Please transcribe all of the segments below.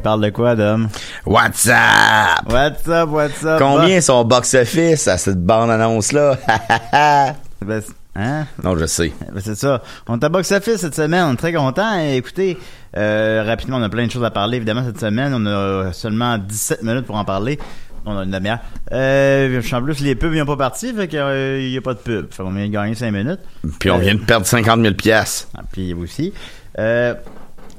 il parle de quoi, Dom? What's up? What's up, what's up? Combien son box-office à cette bande-annonce-là? Ben, hein? Non, je sais. Ben, c'est ça. On est à box-office cette semaine. On est très contents. Et écoutez, rapidement, on a plein de choses à parler. Évidemment, cette semaine, on a seulement 17 minutes pour en parler. On a une demi-heure. En plus, les pubs, ils n'ont pas parti, fait qu'il n'y a pas de pub. Fait qu'on vient de gagner 5 minutes. Puis on vient de perdre 50 000 piastres. Puis aussi.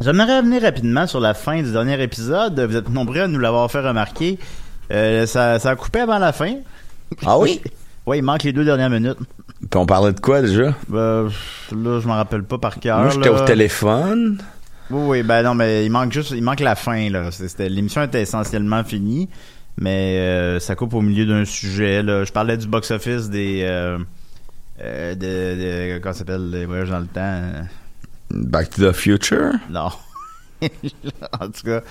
J'aimerais revenir rapidement sur la fin du dernier épisode. Vous êtes nombreux à nous l'avoir fait remarquer. Ça a coupé avant la fin. Ah oui? Oui, il manque les 2 dernières minutes. Puis on parlait de quoi déjà? Là, je m'en rappelle pas par cœur. Moi, j'étais au téléphone. Oui, ben non, mais il manque la fin, là. L'émission était essentiellement finie. Mais ça coupe au milieu d'un sujet. Là. Je parlais du box-office des... comment ça s'appelle? Les voyages dans le temps. Back to the Future? Non. En tout cas,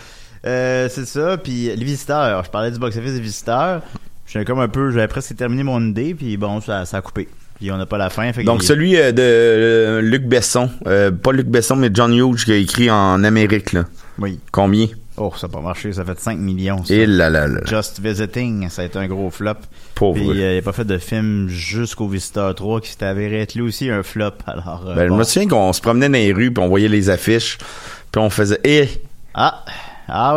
c'est ça. Puis les visiteurs. Je parlais du box-office des visiteurs. J'avais presque terminé mon idée. Puis bon, ça a coupé. Puis on n'a pas la fin. Donc celui de Luc Besson. Pas Luc Besson, mais John Hughes qui a écrit en Amérique. Là. Oui. Combien? Oh, ça n'a pas marché, ça fait 5 millions. Ça. Et là. Just Visiting, ça a été un gros flop. Pauvre. Puis il n'a pas fait de film jusqu'au Visiteur 3 qui s'était avéré être lui aussi un flop. Alors, je me souviens qu'on se promenait dans les rues, puis on voyait les affiches, puis on faisait Ah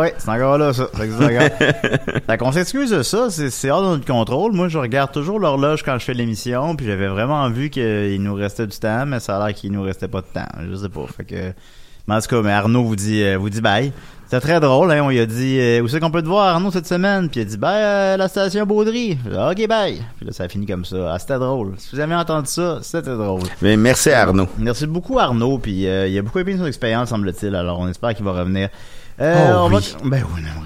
oui, c'est encore là, ça. Donc, on s'excuse de ça, c'est hors de notre contrôle. Moi, je regarde toujours l'horloge quand je fais l'émission, puis j'avais vraiment vu qu'il nous restait du temps, mais ça a l'air qu'il nous restait pas de temps. Je sais pas. Fait que... Mais en tout cas, mais Arnaud vous dit bye. C'était très drôle, hein. On lui a dit où c'est qu'on peut te voir, Arnaud, cette semaine? Puis il a dit bye à la station Baudry. Dit, ok, bye. Puis là, ça a fini comme ça. Ah, c'était drôle. Si vous avez entendu ça, c'était drôle. Mais merci à Arnaud. Merci beaucoup, Arnaud. Puis il a beaucoup aimé son expérience, semble-t-il. Alors, on espère qu'il va revenir. Ben oui, on aimerait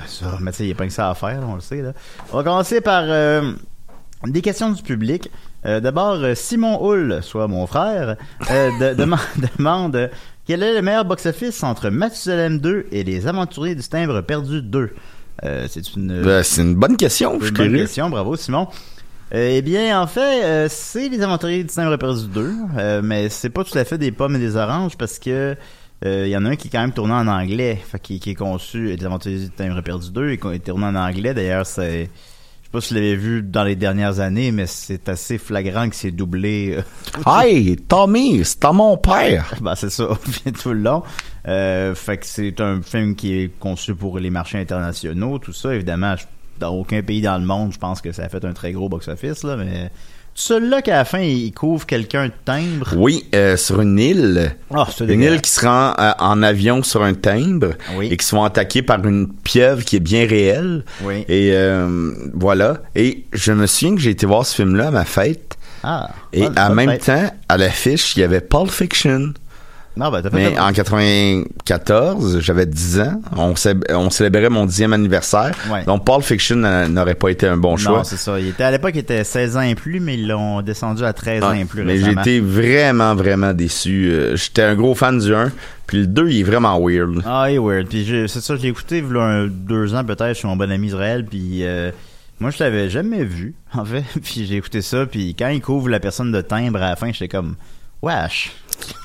ça. Mais tu sais, il n'y a pas que ça à faire, on le sait, là. On va commencer par des questions du public. D'abord, Simon Hull, soit mon frère, demande. Quel est le meilleur box-office entre Mathusalem 2 et Les Aventuriers du Timbre Perdu 2? C'est une bonne question. C'est une bonne question, bravo Simon. Eh bien, en fait, c'est Les Aventuriers du Timbre Perdu 2, mais c'est pas tout à fait des pommes et des oranges parce que il y en a un qui est quand même tourné en anglais, qui est conçu, Les Aventuriers du Timbre Perdu 2, et qui est tourné en anglais. D'ailleurs, c'est... Je sais pas si vous l'avez vu dans les dernières années, mais c'est assez flagrant que c'est doublé. Hey, Tommy, c'est à mon père! Ben, c'est ça, tout le long. Fait que c'est un film qui est conçu pour les marchés internationaux, tout ça. Évidemment, dans aucun pays dans le monde, je pense que ça a fait un très gros box-office, là, mais... Celui-là qu'à la fin, il couvre quelqu'un de timbre. Oui, sur une île. Oh, une île qui se rend en avion sur un timbre, oui. Et qui se font attaquer par une pieuvre qui est bien réelle. Oui. Et voilà. Et je me souviens que j'ai été voir ce film-là à ma fête. Ah. Et en même temps, à l'affiche, il y avait Pulp Fiction. Non, ben, mais en 94, j'avais 10 ans. On célébrait mon 10e anniversaire. Ouais. Donc, Pulp Fiction n'aurait pas été un bon choix. Non, c'est ça. À l'époque, il était 16 ans et plus, mais ils l'ont descendu à 13 ans et plus. Mais récemment. J'ai été vraiment, vraiment déçu. J'étais un gros fan du 1. Puis le 2, il est vraiment weird. Ah, il est weird. Puis c'est ça, je l'ai écouté il y a 2 ans peut-être chez mon bon ami Israël. Puis moi, je l'avais jamais vu, en fait. Puis j'ai écouté ça. Puis quand il couvre la personne de timbre à la fin, j'étais comme... Wesh!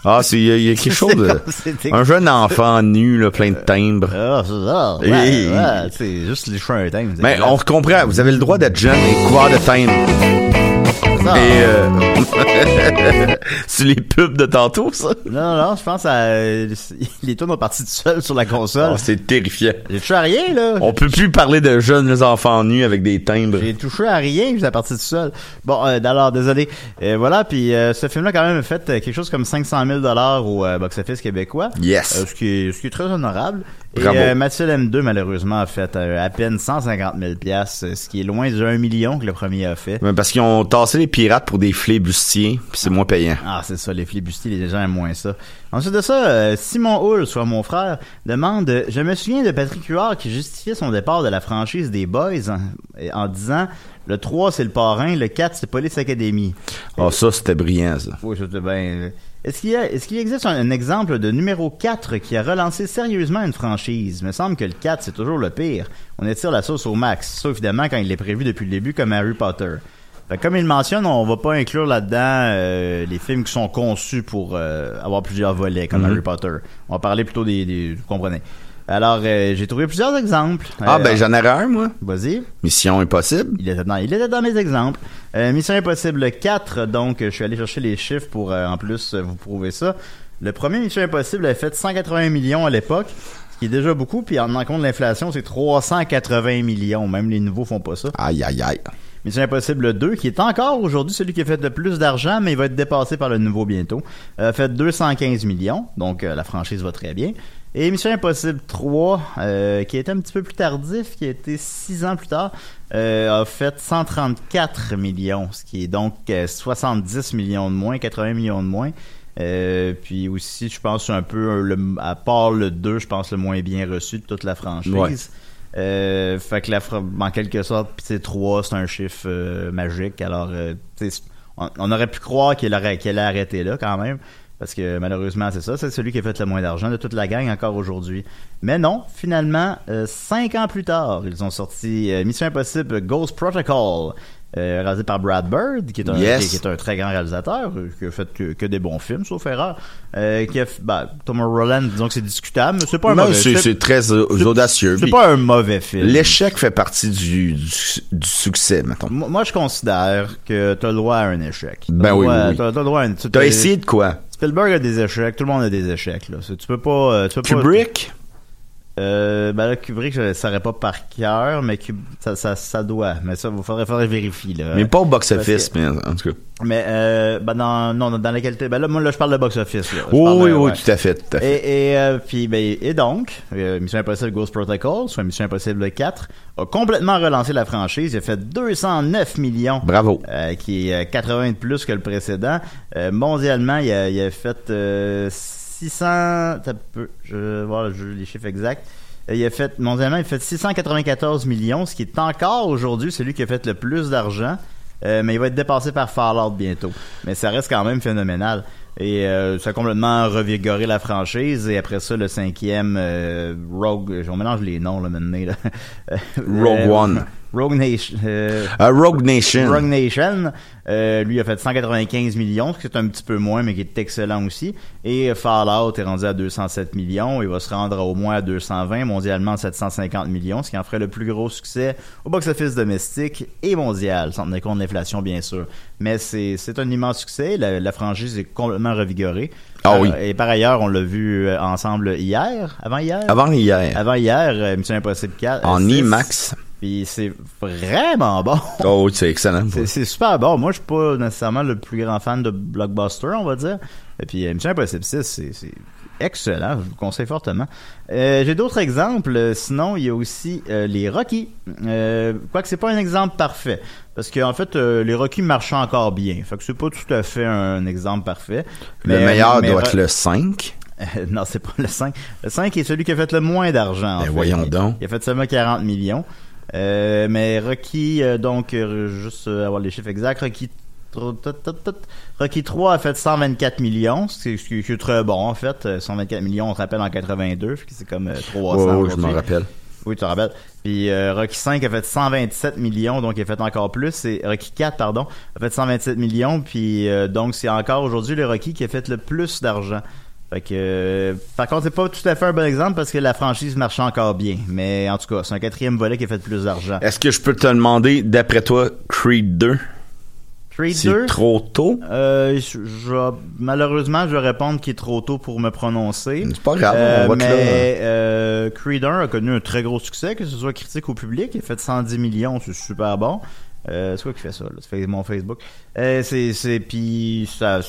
Ah, il y a quelque chose de... Un jeune enfant nu, là, plein de timbres. Ah, c'est ça. Ouais, c'est juste les cheveux à un timbre. Mais on comprend, vous avez le droit d'être jeune et couvert de timbres. C'est les pubs de tantôt, ça? Non, je pense à... Les tunes ont parti tout seul sur la console. Oh, c'est terrifiant. J'ai touché à rien, là. On peut plus parler de jeunes enfants nus avec des timbres. J'ai touché à rien, j'ai parti tout seul. Bon, alors, désolé. Voilà, puis ce film-là, quand même, a fait quelque chose comme 500 000 $ au box-office québécois. Yes. Ce qui est très honorable. Bravo. Et Mathusalem 2, malheureusement, a fait à peine 150 000 $, ce qui est loin du 1 million que le premier a fait. Mais parce qu'ils ont tassé les pirates pour des flibustiers, puis c'est moins payant. Ah, c'est ça, les flibustiers, les gens aiment moins ça. Ensuite de ça, Simon Hull, soit mon frère, demande « Je me souviens de Patrick Huard qui justifiait son départ de la franchise des Boys en disant « Le 3, c'est le parrain, le 4, c'est Police Academy. » Ah, ça, c'était brillant, ça. Oui, c'était bien... Est-ce qu'il existe un exemple de numéro 4 qui a relancé sérieusement une franchise? Il me semble que le 4, c'est toujours le pire. On étire la sauce au max. Sauf évidemment quand il est prévu depuis le début comme Harry Potter. Fait que comme il mentionne, on va pas inclure là-dedans les films qui sont conçus pour avoir plusieurs volets, comme Harry Potter. On va parler plutôt des... Vous comprenez. Alors, j'ai trouvé plusieurs exemples. J'en ai un, moi. Vas-y. Mission Impossible. Il était dans mes exemples. Mission Impossible 4, donc je suis allé chercher les chiffres pour en plus vous prouver ça. Le premier Mission Impossible a fait 180 millions à l'époque, ce qui est déjà beaucoup, puis en compte de l'inflation, c'est 380 millions. Même les nouveaux font pas ça. Aïe, aïe, aïe. Mission Impossible 2, qui est encore aujourd'hui celui qui a fait le plus d'argent, mais il va être dépassé par le nouveau bientôt, a fait 215 millions, donc la franchise va très bien. Et Mission Impossible 3, qui a été un petit peu plus tardif, qui a été 6 ans plus tard, a fait 134 millions, ce qui est donc 70 millions de moins, 80 millions de moins. Puis aussi, je pense un peu, à part le 2, je pense le moins bien reçu de toute la franchise. Ouais. Fait que en quelque sorte, pis c'est 3, c'est un chiffre magique. Alors, on aurait pu croire qu'elle a arrêté là quand même. Parce que malheureusement, c'est ça. C'est celui qui a fait le moins d'argent de toute la gang encore aujourd'hui. Mais non, finalement, 5 ans plus tard, ils ont sorti Mission Impossible Ghost Protocol, réalisé par Brad Bird, qui est un très grand réalisateur, qui a fait que des bons films, sauf erreur. Tom Holland, disons que c'est discutable, mais c'est pas un mauvais film. Non, c'est très audacieux. C'est pas un mauvais film. L'échec fait partie du succès, mettons. Moi, je considère que t'as le droit à un échec. Oui. T'as le droit à t'as essayé de quoi? Spielberg a des échecs, tout le monde a des échecs, là. Tu peux pas... Kubrick? Kubrick, je ne saurais pas par cœur, mais ça doit. Mais ça, il faudrait vérifier, là. Mais pas au box-office, en tout cas. Mais, dans la qualité. Moi, je parle de box-office, là. Tout à fait. Et donc, Mission Impossible Ghost Protocol, soit Mission Impossible 4, a complètement relancé la franchise. Il a fait 209 millions. Bravo. Qui est 80 de plus que le précédent. Mondialement, il a fait, 600, je vais voir les chiffres exacts. Il a fait 694 millions, ce qui est encore aujourd'hui celui qui a fait le plus d'argent, mais il va être dépassé par Fallout bientôt. Mais ça reste quand même phénoménal. Et ça a complètement revigoré la franchise. Et après ça, le cinquième, Rogue... On mélange les noms, là, maintenant. Là. Rogue One. Rogue Nation. Lui a fait 195 millions, ce qui est un petit peu moins, mais qui est excellent aussi. Et Fallout est rendu à 207 millions. Il va se rendre au moins à 220, mondialement 750 millions, ce qui en ferait le plus gros succès au box-office domestique et mondial, sans tenir compte de l'inflation, bien sûr. Mais c'est un immense succès. La franchise est complètement revigoré. Oui. Et par ailleurs, on l'a vu ensemble hier, avant hier, Mission Impossible 4. En IMAX. Puis c'est vraiment bon. Oh, c'est excellent. C'est super bon. Moi, je suis pas nécessairement le plus grand fan de blockbuster, on va dire. Et puis Mission Impossible 6, c'est excellent. Je vous conseille fortement. J'ai d'autres exemples. Sinon, il y a aussi les Rocky. Quoique c'est pas un exemple parfait. Parce qu'en fait, les Rocky marchent encore bien. Fait que c'est pas tout à fait un exemple parfait. Le meilleur doit être le 5. Non, c'est pas le 5. Le 5 est celui qui a fait le moins d'argent. Voyons donc. Il a fait seulement 40 millions. Mais Rocky, juste avoir les chiffres exacts, Rocky 3 a fait 124 millions, ce qui est très bon en fait. 124 millions, on se rappelle en 82, c'est comme 300. Oui, je m'en rappelle. Oui, tu te rappelles. Puis Rocky 5 a fait 127 millions, donc il a fait encore plus. Et Rocky 4, a fait 127 millions. Puis donc c'est encore aujourd'hui le Rocky qui a fait le plus d'argent. Fait que, par contre, c'est pas tout à fait un bon exemple parce que la franchise marche encore bien. Mais en tout cas, c'est un quatrième volet qui a fait plus d'argent. Est-ce que je peux te demander, d'après toi, Creed 2? C'est trop tôt? Malheureusement, je vais répondre qu'il est trop tôt pour me prononcer. C'est pas grave, on va te Creed 1 a connu un très gros succès, que ce soit critique ou public. Il a fait 110 millions, c'est super bon. C'est quoi qui fait ça, là? C'est mon Facebook. Puis ça...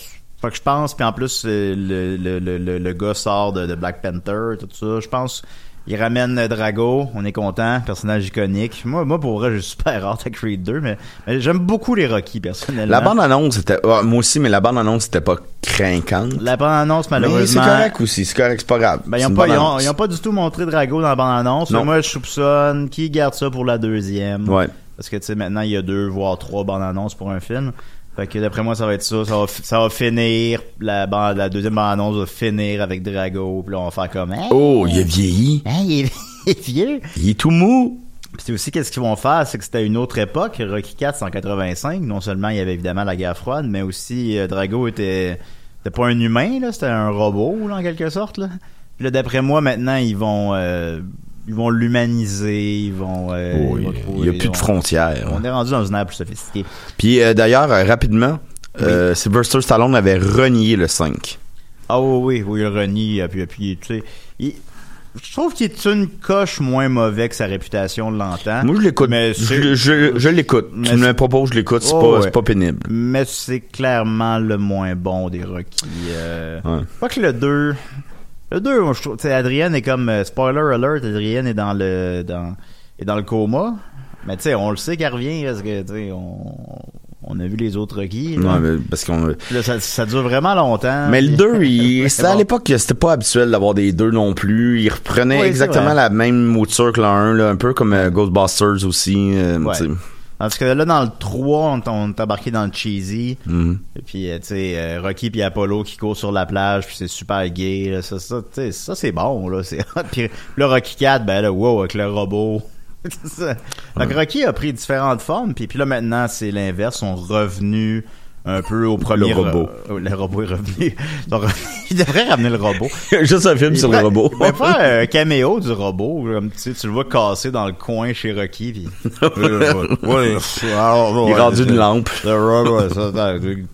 Fait que je pense, puis en plus, le gars sort de Black Panther, tout ça. Je pense... Il ramène Drago, on est content, personnage iconique. Moi pour vrai, j'ai super hâte à Creed 2, mais j'aime beaucoup les Rocky, personnellement. La bande-annonce était... moi aussi, mais la bande-annonce était pas craquante. La bande-annonce, malheureusement... Mais c'est correct aussi, c'est correct, c'est pas grave. Ben, ils ont pas du tout montré Drago dans la bande-annonce. Non. Moi, je soupçonne qui garde ça pour la deuxième. Ouais. Parce que, tu sais, maintenant, il y a 2, voire 3 bandes-annonces pour un film. Fait que d'après moi, ça va être ça. Ça va finir. La deuxième bande-annonce va finir avec Drago. Puis là, on va faire comme... Hey, il a vieilli. Il est vieux. Il est tout mou. Puis c'est aussi, qu'est-ce qu'ils vont faire, c'est que c'était une autre époque. Rocky 4, c'est en 85. Non seulement, il y avait évidemment la guerre froide, mais aussi, Drago était pas un humain, là. C'était un robot, là, en quelque sorte, là. Puis là, d'après moi, maintenant, ils vont l'humaniser, ils vont... oui, il n'y a plus de frontières. On est rendu dans une ère plus sophistiquée. Puis d'ailleurs, rapidement, Sylvester Stallone avait renié le 5. Ah oui, il renie, puis tu sais... Je trouve qu'il est une coche moins mauvais que sa réputation de l'antan. Moi, je l'écoute. Mais je l'écoute. Tu me le proposes, je l'écoute. C'est pas pénible. Mais c'est clairement le moins bon des Rocky. Ouais. Pas que le 2. Le 2, moi, je trouve. Adrienne est comme. Spoiler alert, Adrienne est dans le coma. Mais tu sais, on le sait qu'elle revient parce que, tu sais, on a vu les autres Rocky. Non, mais parce qu'on... Là, ça dure vraiment longtemps. Mais le 2, c'était à l'époque, c'était pas habituel d'avoir des 2 non plus. Ils reprenaient exactement la même mouture que le 1, là, un peu comme Ghostbusters aussi. Parce que là, dans le 3, on est embarqué dans le cheesy. Mm-hmm. Et puis, tu sais, Rocky puis Apollo qui courent sur la plage, puis c'est super gay. Là, ça, c'est bon, là. C'est... puis le Rocky 4, ben là, wow, avec le robot... Donc Rocky a pris différentes formes, puis là maintenant c'est l'inverse, sont revenus un peu au premier robot. Le robot est revenu. Il devrait ramener le robot. Juste un film sur le robot. On va faire un caméo du robot, comme tu le vois casser dans le coin chez Rocky, puis il est rendu une lampe.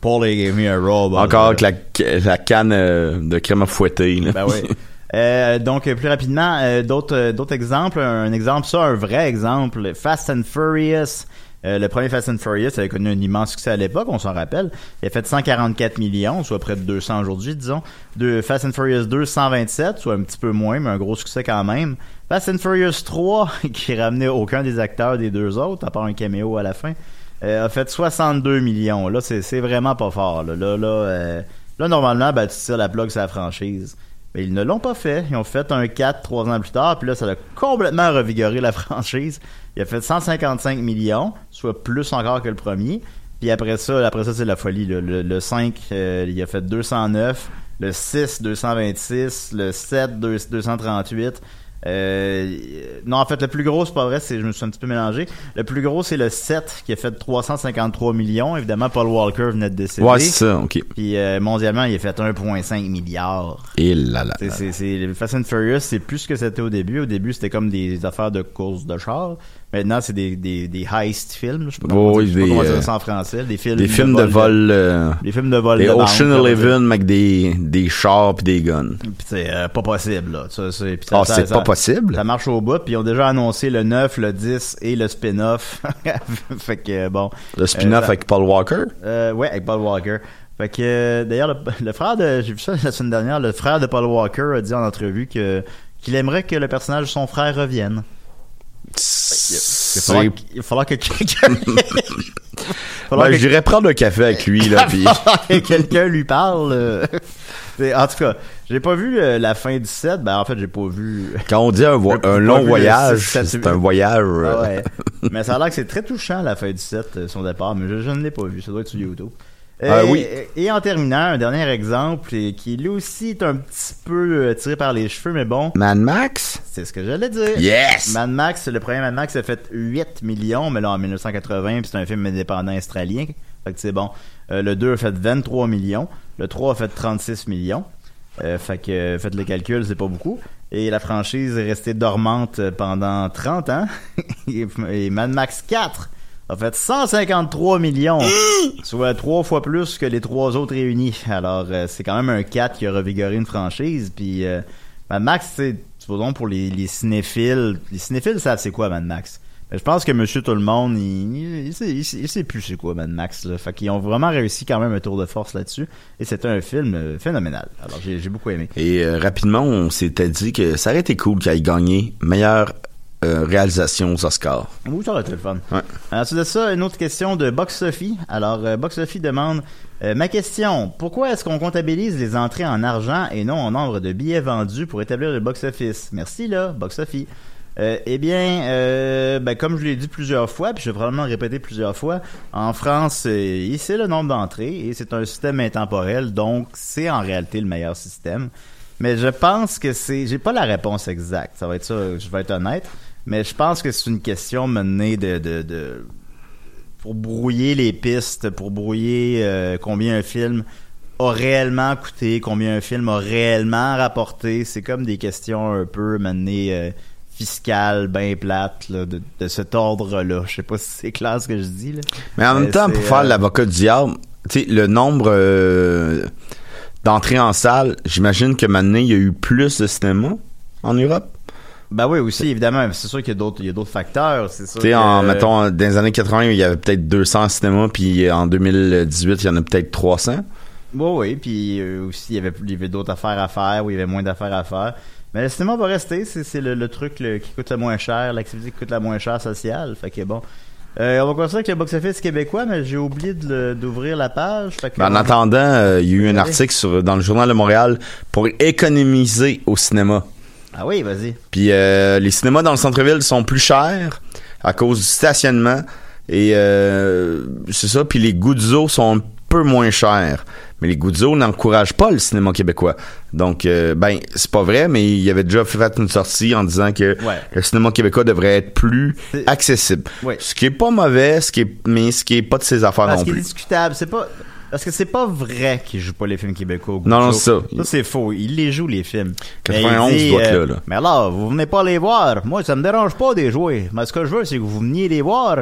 Paul a gagné un robot. Encore avec la canne de crème à fouetter. Ben oui. Donc plus rapidement, d'autres exemples, un exemple, ça, un vrai exemple, Fast and Furious. Le premier Fast and Furious avait connu un immense succès à l'époque, on s'en rappelle. Il a fait 144 millions, soit près de 200 aujourd'hui, disons. Fast and Furious 2, 127, soit un petit peu moins, mais un gros succès quand même. Fast and Furious 3, qui ramenait aucun des acteurs des deux autres, à part un caméo à la fin, a fait 62 millions. Là, c'est vraiment pas fort. Là, normalement, ben, tu tires la plug sur la franchise. Mais ils ne l'ont pas fait. Ils ont fait un 4 3 ans plus tard, puis là, ça a complètement revigoré la franchise. Il a fait 155 millions, soit plus encore que le premier. Puis après ça c'est la folie. Le 5, il a fait 209. Le 6, 226. Le 7, 238. Non, en fait, le plus gros, c'est pas vrai, je me suis un petit peu mélangé. Le plus gros, c'est le 7 qui a fait 353 millions. Évidemment, Paul Walker venait de décéder. Ouais, c'est ça, ok. Puis mondialement, il a fait 1,5 milliard. Et là. C'est Fast and Furious, c'est plus ce que c'était au début. Au début, c'était comme des affaires de course de char. Maintenant, c'est des heist films. Je sais pas comment dire ça en français. Des films de vol. Des films de vol. Des Ocean Eleven, avec des chars pis des guns. Pis c'est pas possible, là. C'est pas possible? Ça marche au bout, pis ils ont déjà annoncé le 9, le 10 et le spin-off. Fait que bon. Le spin-off avec Paul Walker? Ouais, avec Paul Walker. Fait que d'ailleurs, le frère de... J'ai vu ça la semaine dernière. Le frère de Paul Walker a dit en entrevue qu'il aimerait que le personnage de son frère revienne. Il va falloir que quelqu'un. J'irais prendre un café avec lui, là. Puis quelqu'un lui parle. En tout cas, j'ai pas vu la fin du 7. Ben, en fait, j'ai pas vu. Quand on dit un long voyage, c'est un voyage. Ah ouais. Mais ça a l'air que c'est très touchant, la fin du 7, son départ. Mais je ne l'ai pas vu. Ça doit être sur YouTube. Oui. Et en terminant, un dernier exemple qui lui aussi est un petit peu tiré par les cheveux, mais bon. Mad Max? C'est ce que j'allais dire. Yes! Mad Max, le premier Mad Max a fait 8 millions, mais là en 1980, puis c'est un film indépendant australien. Fait que c'est bon. Le 2 a fait 23 millions. Le 3 a fait 36 millions. Fait que faites le calcul, c'est pas beaucoup. Et la franchise est restée dormante pendant 30 ans. Et Mad Max 4 a fait 153 millions, soit 3 fois plus que les 3 autres réunis. Alors, c'est quand même un 4 qui a revigoré une franchise. Puis, Mad Max, c'est supposons pour les cinéphiles. Les cinéphiles savent c'est quoi Mad Max. Mais je pense que Monsieur Tout-le-Monde, il sait plus c'est quoi Mad Max. Là. Fait qu'ils ont vraiment réussi quand même un tour de force là-dessus. Et c'était un film phénoménal. Alors, j'ai beaucoup aimé. Et rapidement, on s'était dit que ça aurait été cool qu'il aille gagner meilleur... réalisation aux Oscars. Oui, ça aurait été le fun. Ouais. Ensuite de ça, une autre question de Box Sophie. Alors, Box Sophie demande ma question, pourquoi est-ce qu'on comptabilise les entrées en argent et non en nombre de billets vendus pour établir le box-office? Merci, là, Box Sophie. Eh bien, comme je l'ai dit plusieurs fois, puis je vais probablement répéter plusieurs fois, en France, c'est le nombre d'entrées et c'est un système intemporel, donc c'est en réalité le meilleur système. Mais je pense que j'ai pas la réponse exacte, ça va être ça, je vais être honnête. Mais je pense que c'est une question menée de pour brouiller les pistes, pour brouiller combien un film a réellement coûté, combien un film a réellement rapporté. C'est comme des questions un peu menées fiscales, bien plates, là, de cet ordre-là. Je sais pas si c'est clair ce que je dis, là. Mais en même temps, pour faire l'avocat du diable, tu sais, le nombre d'entrées en salle, j'imagine que maintenant, il y a eu plus de cinéma en Europe. Ben oui, aussi, évidemment. C'est sûr qu'il y a d'autres facteurs. Tu sais, mettons, dans les années 80, il y avait peut-être 200 cinémas, puis en 2018, il y en a peut-être 300. Oui, puis aussi, il y avait d'autres affaires à faire, ou il y avait moins d'affaires à faire. Mais le cinéma va rester, c'est le truc qui coûte le moins cher, l'activité qui coûte la moins chère sociale. Fait que bon. On va continuer avec le box-office québécois, mais j'ai oublié d'ouvrir la page. Fait que, en attendant, il y a eu un article dans le Journal de Montréal pour économiser au cinéma. Ah oui, vas-y. Puis les cinémas dans le centre-ville sont plus chers à cause du stationnement. Et c'est ça. Puis les gouttes-eaux sont un peu moins chers. Mais les gouttes-eaux n'encouragent pas le cinéma québécois. Donc, c'est pas vrai, mais il y avait déjà fait une sortie en disant que le cinéma québécois devrait être plus accessible. Ouais. Ce qui est pas mauvais, mais ce qui est pas de ses affaires non plus. C'est discutable. C'est pas... Parce que c'est pas vrai qu'ils jouent pas les films québécois au non, c'est ça. Ça, c'est faux. Ils les jouent, les films. 91, ce doigt-là, là. Mais alors, vous venez pas les voir. Moi, ça me dérange pas de les jouer. Mais ce que je veux, c'est que vous veniez les voir.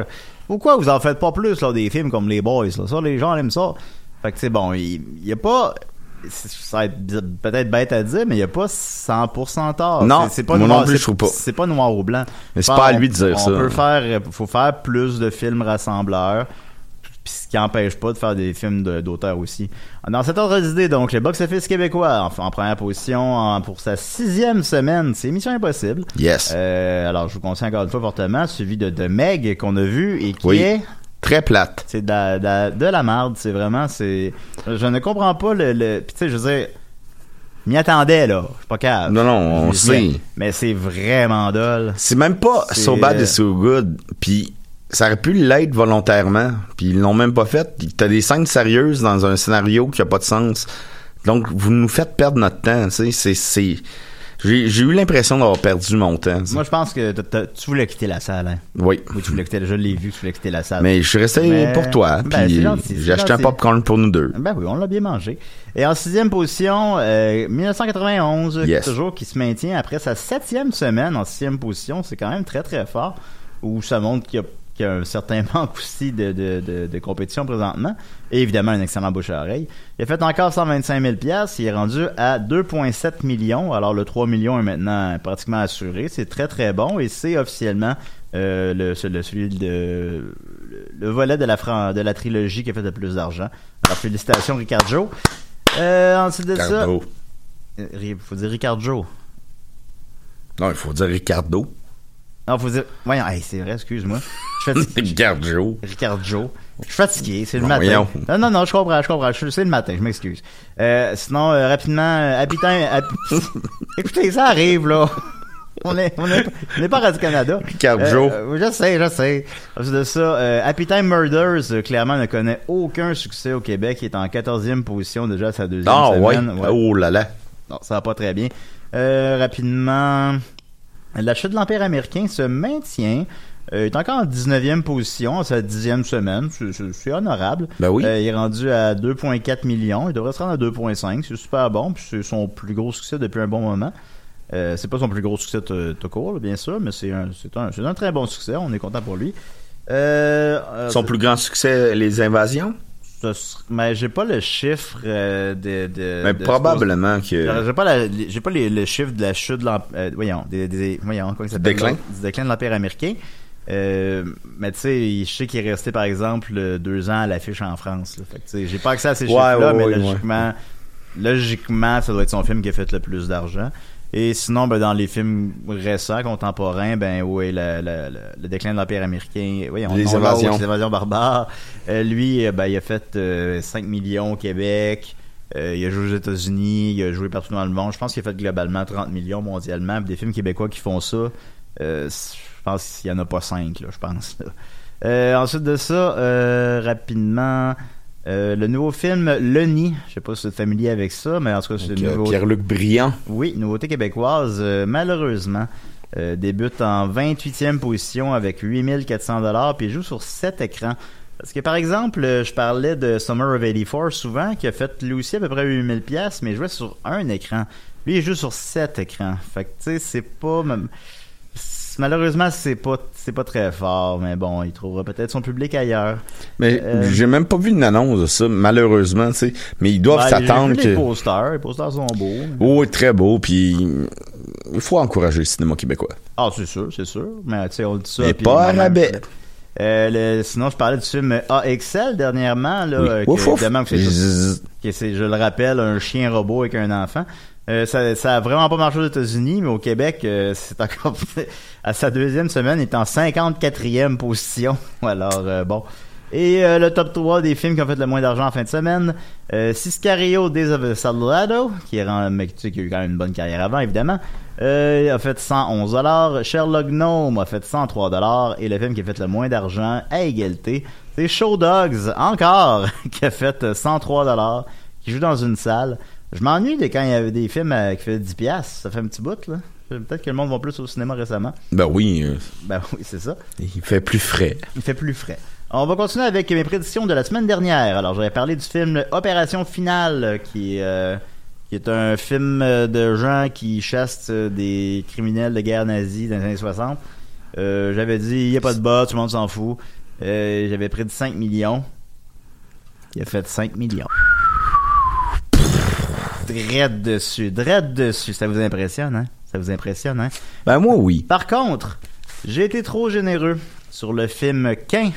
Pourquoi vous en faites pas plus, là, des films comme Les Boys, là? Ça, les gens aiment ça. Fait que, c'est bon, il y a pas... Ça va être peut-être bête à dire, mais il n'y a pas 100% tort. Non, c'est pas noir, non plus, je trouve pas. C'est pas noir ou blanc. Mais c'est pas à lui de dire ça. Faut faire plus de films rassembleurs. Ce qui n'empêche pas de faire des films d'auteur aussi. Dans cet ordre d'idée, donc, le box-office québécois en première position pour sa 6e semaine, c'est Mission Impossible. Yes. Alors, je vous conseille encore une fois fortement, suivi de Meg qu'on a vu et qui est... très plate. C'est de la marde, c'est vraiment... Je ne comprends pas le... Puis tu sais, je veux dire... m'y attendais, là. Je suis pas capable. Non, on sait. Mais c'est vraiment dole. C'est même pas so bad et so good. Puis... ça aurait pu l'être volontairement, puis ils l'ont même pas fait. T'as des scènes sérieuses dans un scénario qui a pas de sens. Donc vous nous faites perdre notre temps, tu sais. J'ai eu l'impression d'avoir perdu mon temps. T'sais. Moi je pense que tu voulais quitter la salle. Hein? Oui. Tu voulais quitter. Je l'ai vu, tu voulais quitter la salle. Mais je suis resté pour toi. Puis j'ai acheté un popcorn pour nous deux. Ben oui, on l'a bien mangé. Et en 6e position, 1991, toujours qui se maintient après sa 7e semaine en 6e position, c'est quand même très très fort. Où ça montre qu'il y a un certain manque aussi de compétition présentement. Et évidemment, un excellent bouche à oreille. Il a fait encore 125 000 $. Il est rendu à 2,7 millions. Alors, le 3 millions est maintenant pratiquement assuré. C'est très, très bon. Et c'est officiellement le volet de la trilogie qui a fait le plus d'argent. Alors, félicitations, Ricardo. Ensuite de ça... Il faut dire Ricardo. Non, il faut dire Ricardo. Non, faut dire... Voyons, c'est vrai, excuse-moi. Je suis fatigué. Ricardo. Je suis fatigué, c'est le matin. Voyons. Non, je comprends. C'est le matin, je m'excuse. Sinon, rapidement, écoutez, ça arrive, là. On n'est pas à Radio-Canada. Ricardo. Je sais. Ensuite de ça, Happy Time Murders, clairement, ne connaît aucun succès au Québec. Il est en 14e position, déjà, sa 2e semaine. Ah, ouais. Oh là là. Non, ça va pas très bien. Rapidement... La chute de l'Empire américain se maintient, est encore en 19e position, sa 10e semaine, c'est honorable. Ben oui. Il est rendu à 2,4 millions, il devrait se rendre à 2,5, c'est super bon, puis c'est son plus gros succès depuis un bon moment. C'est pas son plus gros succès tout court, là, bien sûr, mais c'est un très bon succès, on est content pour lui. Son plus grand succès, les invasions? Mais j'ai pas le chiffre de mais probablement que j'ai pas le chiffre de la chute de déclin de l'Empire américain. Mais tu sais, je sais qu'il est resté par exemple 2 ans à l'affiche en France. Là. Fait que tu sais, j'ai pas accès à ces chiffres-là, mais logiquement, ça doit être son film qui a fait le plus d'argent. Et sinon, dans les films récents, contemporains, le déclin de l'Empire américain, les invasions barbares. Lui, il a fait 5 millions au Québec, il a joué aux États-Unis, il a joué partout dans le monde. Je pense qu'il a fait globalement 30 millions mondialement. Des films québécois qui font ça, je pense qu'il n'y en a pas 5, là, je pense. Là. Ensuite de ça, rapidement... le nouveau film Le Nid, je sais pas si vous êtes familier avec ça, mais en tout cas c'est nouveau. Pierre-Luc Briand. Oui, nouveauté québécoise, malheureusement, débute en 28e position avec 8400 $ puis joue sur 7 écrans. Parce que, par exemple, je parlais de Summer of 84 souvent, qui a fait, lui aussi, à peu près 8 000$, mais il jouait sur un écran. Lui, il joue sur 7 écrans. Fait que, tu sais, c'est pas... Malheureusement, c'est pas très fort, mais bon, il trouvera peut-être son public ailleurs. Mais j'ai même pas vu une annonce de ça, malheureusement, tu sais. Mais ils doivent s'attendre que... Les posters sont beaux. Oui, très beaux, puis il faut encourager le cinéma québécois. Ah, c'est sûr. Mais tu sais, on dit ça. Mais pas à rabais. Sinon, je parlais du film AXL dernièrement, là, oui. Évidemment, c'est, je le rappelle, un chien robot avec un enfant. Ça a vraiment pas marché aux États-Unis, mais au Québec, c'est encore à sa 2e semaine, il est en 54e position. Alors, bon. Et le top 3 des films qui ont fait le moins d'argent en fin de semaine, Sicario, Days of Salado, qui a eu quand même une bonne carrière avant, évidemment, a fait 111$, Sherlock Gnome a fait 103$, et le film qui a fait le moins d'argent à égalité, c'est Show Dogs, encore, qui a fait 103$, qui joue dans une salle. Je m'ennuie de quand il y avait des films qui faisaient 10$. Ça fait un petit bout, là. Peut-être que le monde va plus au cinéma récemment. Ben oui, c'est ça. Il fait plus frais. On va continuer avec mes prédictions de la semaine dernière. Alors, j'avais parlé du film Opération Finale, qui est un film de gens qui chassent des criminels de guerre nazis dans les années 60. J'avais dit, il n'y a pas de bas, tout le monde s'en fout. J'avais prédit 5 millions. Il a fait 5 millions. Drette dessus. Ça vous impressionne, hein? Ben, moi, oui. Par contre, j'ai été trop généreux sur le film Kin,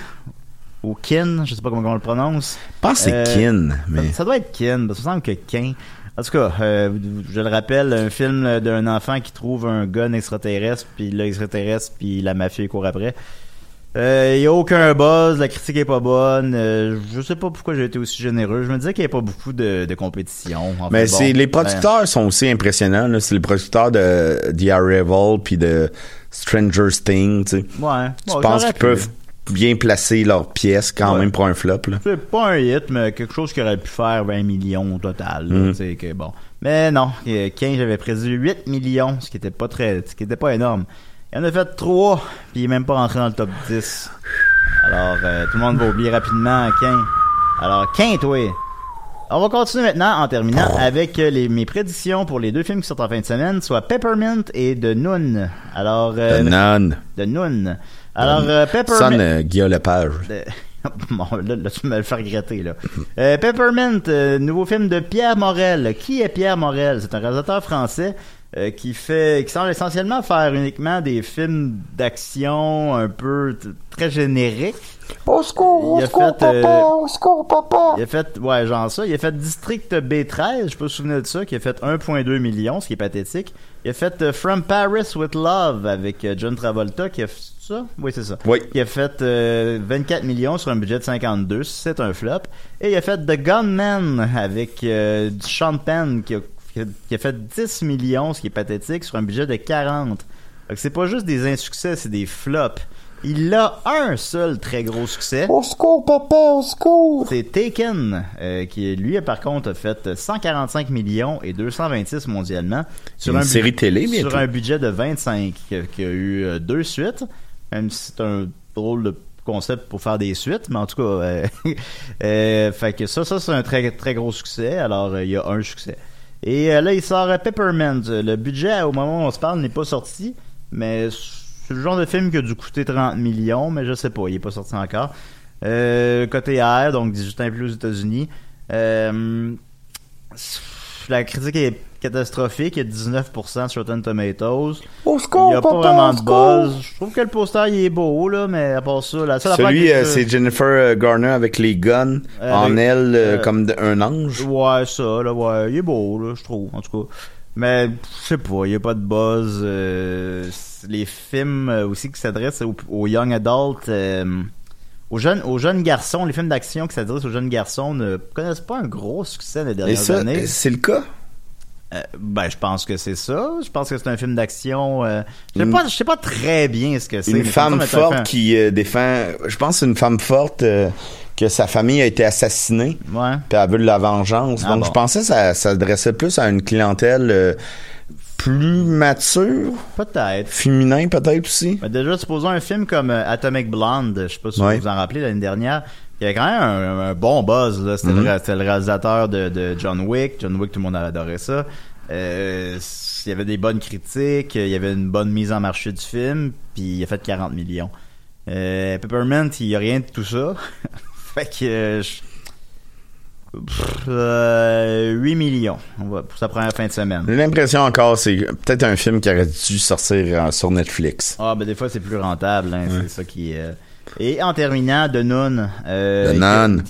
je sais pas comment on le prononce. Je pense que c'est Kin, mais... Ça doit être Kin, parce que ça me semble que Kin... En tout cas, je le rappelle, un film d'un enfant qui trouve un gun extraterrestre, puis l'extraterrestre, puis la mafia court après. Il y a aucun buzz, la critique est pas bonne, je sais pas pourquoi j'ai été aussi généreux, je me disais qu'il y avait pas beaucoup de compétition. En mais fait, c'est bon, les producteurs sont aussi impressionnants, là. C'est les producteurs de The Arrival puis de Stranger Things, tu sais. Ouais. Tu penses qu'ils peuvent bien placer leurs pièces quand même pour un flop, là. C'est pas un hit, mais quelque chose qui aurait pu faire 20 millions au total, là, tu sais, que bon. Mais non, King, j'avais prévu 8 millions, ce qui était pas énorme. Il en a fait 3, puis il est même pas rentré dans le top 10. Alors, tout le monde va oublier rapidement Quint. Alors, Quint, oui. On va continuer maintenant en terminant avec mes prédictions pour les 2 films qui sortent en fin de semaine, soit Peppermint et The Nun. Alors, The Nun. Alors, Peppermint... Sonne Guillaume Lepage. Bon, là, tu me le fais regretter, là. Peppermint, nouveau film de Pierre Morel. Qui est Pierre Morel? C'est un réalisateur français... qui semble essentiellement faire uniquement des films d'action un peu très génériques. Au secours, papa! Il a fait, il a fait District B13, je peux me souvenir de ça, qui a fait 1,2 million, ce qui est pathétique. Il a fait From Paris with Love avec John Travolta, qui a fait ça? Oui, c'est ça. Oui. Qui a fait 24 millions sur un budget de 52, c'est un flop. Et il a fait The Gunman avec Sean Penn, qui a fait 10 millions, ce qui est pathétique, sur un budget de 40. Donc, c'est pas juste des insuccès, c'est des flops. Il a un seul très gros succès. Au secours, papa, au secours! C'est Taken, qui, lui, par contre, a fait 145 millions et 226 mondialement. Sur une série télé, bientôt. Sur un budget de 25, qui a eu 2 suites. Même si c'est un drôle de concept pour faire des suites, mais en tout cas... fait que ça, c'est un très, très gros succès. Alors, il y a un succès. Et là, il sort Peppermint. Le budget, au moment où on se parle, n'est pas sorti, mais c'est le genre de film qui a dû coûter 30 millions, mais je sais pas, il est pas sorti encore. Côté R, donc 18 ans et plus aux États-Unis. La critique est catastrophique, il y a 19% sur Rotten Tomatoes. Au secours, il y a pas vraiment de buzz. Je trouve que le poster, il est beau, là, mais à part ça, la seule affaire... c'est Jennifer Garner avec les guns en elle, comme un ange. Ouais, ça, là, ouais, il est beau, là, je trouve, en tout cas. Mais, je sais pas, il n'y a pas de buzz. Les films aussi qui s'adressent aux young adultes... Aux jeunes garçons, les films d'action qui s'adressent aux jeunes garçons ne connaissent pas un gros succès les dernières années. C'est le cas? Ben, je pense que c'est ça. Je pense que c'est un film d'action. Je sais pas très bien ce que c'est. Une femme forte qui défend. Je pense que c'est une femme forte que sa famille a été assassinée. Ouais. Puis elle veut de la vengeance. Donc, je pensais que ça s'adressait plus à une clientèle. Plus mature, peut-être. Féminin, peut-être aussi. Mais déjà, supposons un film comme Atomic Blonde, je sais pas si vous vous en rappelez l'année dernière, il y avait quand même un bon buzz là. C'était, c'était le réalisateur de John Wick. John Wick, tout le monde avait adoré ça. Il y avait des bonnes critiques, il y avait une bonne mise en marché du film, puis il a fait 40 millions. Peppermint, il n'y a rien de tout ça. Fait que 8 millions pour sa première fin de semaine. J'ai l'impression encore, c'est peut-être un film qui aurait dû sortir sur Netflix. Ah, ben des fois, c'est plus rentable. Hein, c'est ça qui est... Et en terminant, The Nun,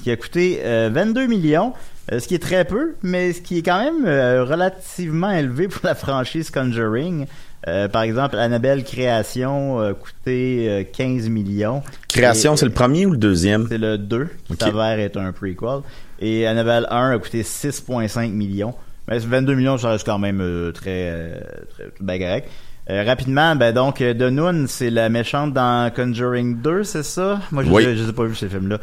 qui a coûté 22 millions, ce qui est très peu, mais ce qui est quand même relativement élevé pour la franchise Conjuring. Par exemple, Annabelle Création a coûté 15 millions. Création, c'est le premier ou le deuxième? C'est le 2, qui s'avère être un prequel. Et Annabelle 1 a coûté 6,5 millions. Mais 22 millions, ça reste quand même très bagarrec. Rapidement, ben donc, The Nun, c'est la méchante dans Conjuring 2, c'est ça? Moi, je n'ai pas vu ces films-là.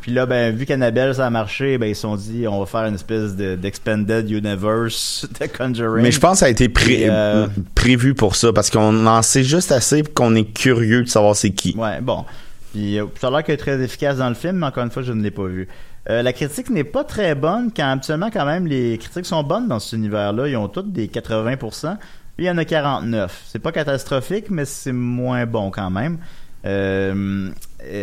Puis là, ben, vu qu'Annabelle, ça a marché, ben, ils se sont dit, on va faire une espèce d'expanded universe de Conjuring. Mais je pense que ça a été prévu pour ça, parce qu'on en sait juste assez pour qu'on est curieux de savoir c'est qui. Ouais, bon. Puis ça a l'air qu'elle est très efficace dans le film, mais encore une fois, je ne l'ai pas vu. La critique n'est pas très bonne, quand habituellement, quand même, les critiques sont bonnes dans cet univers-là. Ils ont toutes des 80%. Puis il y en a 49. C'est pas catastrophique, mais c'est moins bon quand même.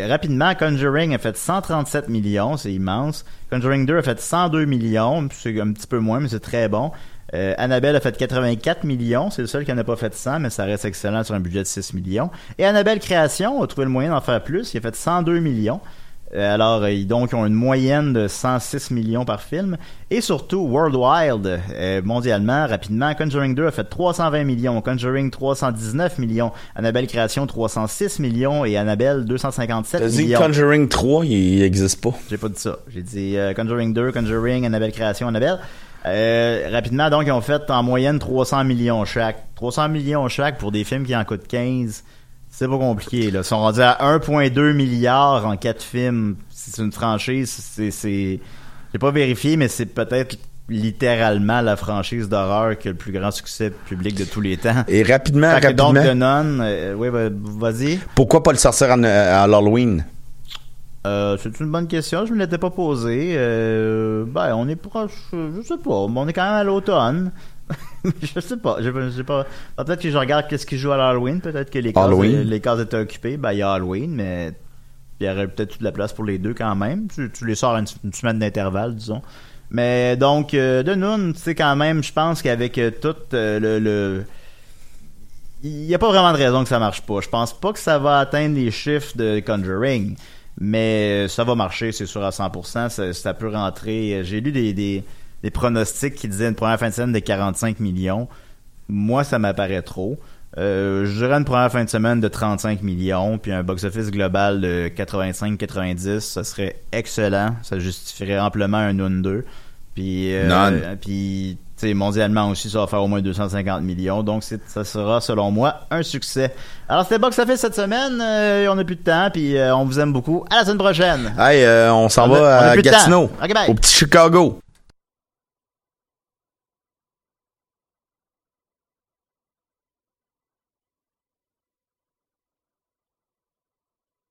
Rapidement, Conjuring a fait 137 millions, c'est immense. Conjuring 2 a fait 102 millions, c'est un petit peu moins, mais c'est très bon. Annabelle a fait 84 millions, c'est le seul qui n'a pas fait 100, mais ça reste excellent sur un budget de 6 millions. Et Annabelle Création a trouvé le moyen d'en faire plus, il a fait 102 millions. Alors, donc, ils ont une moyenne de 106 millions par film. Et surtout, World Wild, mondialement, rapidement, Conjuring 2 a fait 320 millions, Conjuring 319 millions, Annabelle Création 306 millions et Annabelle 257 millions. T'as dit Conjuring 3, il n'existe pas. J'ai pas dit ça. J'ai dit Conjuring 2, Conjuring, Annabelle Création, Annabelle. Rapidement, donc, ils ont fait en moyenne 300 millions chaque. 300 millions chaque pour des films qui en coûtent 15. C'est pas compliqué, là. Ils sont rendus à 1,2 milliard en 4 films. C'est une franchise, c'est... J'ai pas vérifié, mais c'est peut-être littéralement la franchise d'horreur qui a le plus grand succès public de tous les temps. Et rapidement... Donc, The Nun... oui, vas-y. Pourquoi pas le sortir à l'Halloween? C'est une bonne question. Je me l'étais pas posée. Ben, on est proche... Je sais pas. Mais on est quand même à l'automne. Je sais pas, je sais pas. Alors, peut-être que je regarde qu'est-ce qu'ils jouent à l'Halloween. Peut-être que les cases étaient occupées. Ben, il y a Halloween, mais il y aurait peut-être de la place pour les deux quand même. Tu les sors à une semaine d'intervalle, disons. Mais donc, The Nun, tu sais, quand même, je pense qu'avec tout le... Il n'y a pas vraiment de raison que ça marche pas. Je pense pas que ça va atteindre les chiffres de Conjuring, mais ça va marcher, c'est sûr, à 100%. Ça peut rentrer. J'ai lu des pronostics qui disaient une première fin de semaine de 45 millions. Moi, ça m'apparaît trop. Je dirais une première fin de semaine de 35 millions, puis un box-office global de 85-90, ça serait excellent. Ça justifierait amplement un Nun 2. Puis tu sais, mondialement aussi, ça va faire au moins 250 millions. Donc, ça sera, selon moi, un succès. Alors, c'était box-office cette semaine. On n'a plus de temps, puis on vous aime beaucoup. À la semaine prochaine! Hey, on s'en va à Gatineau, au petit Chicago.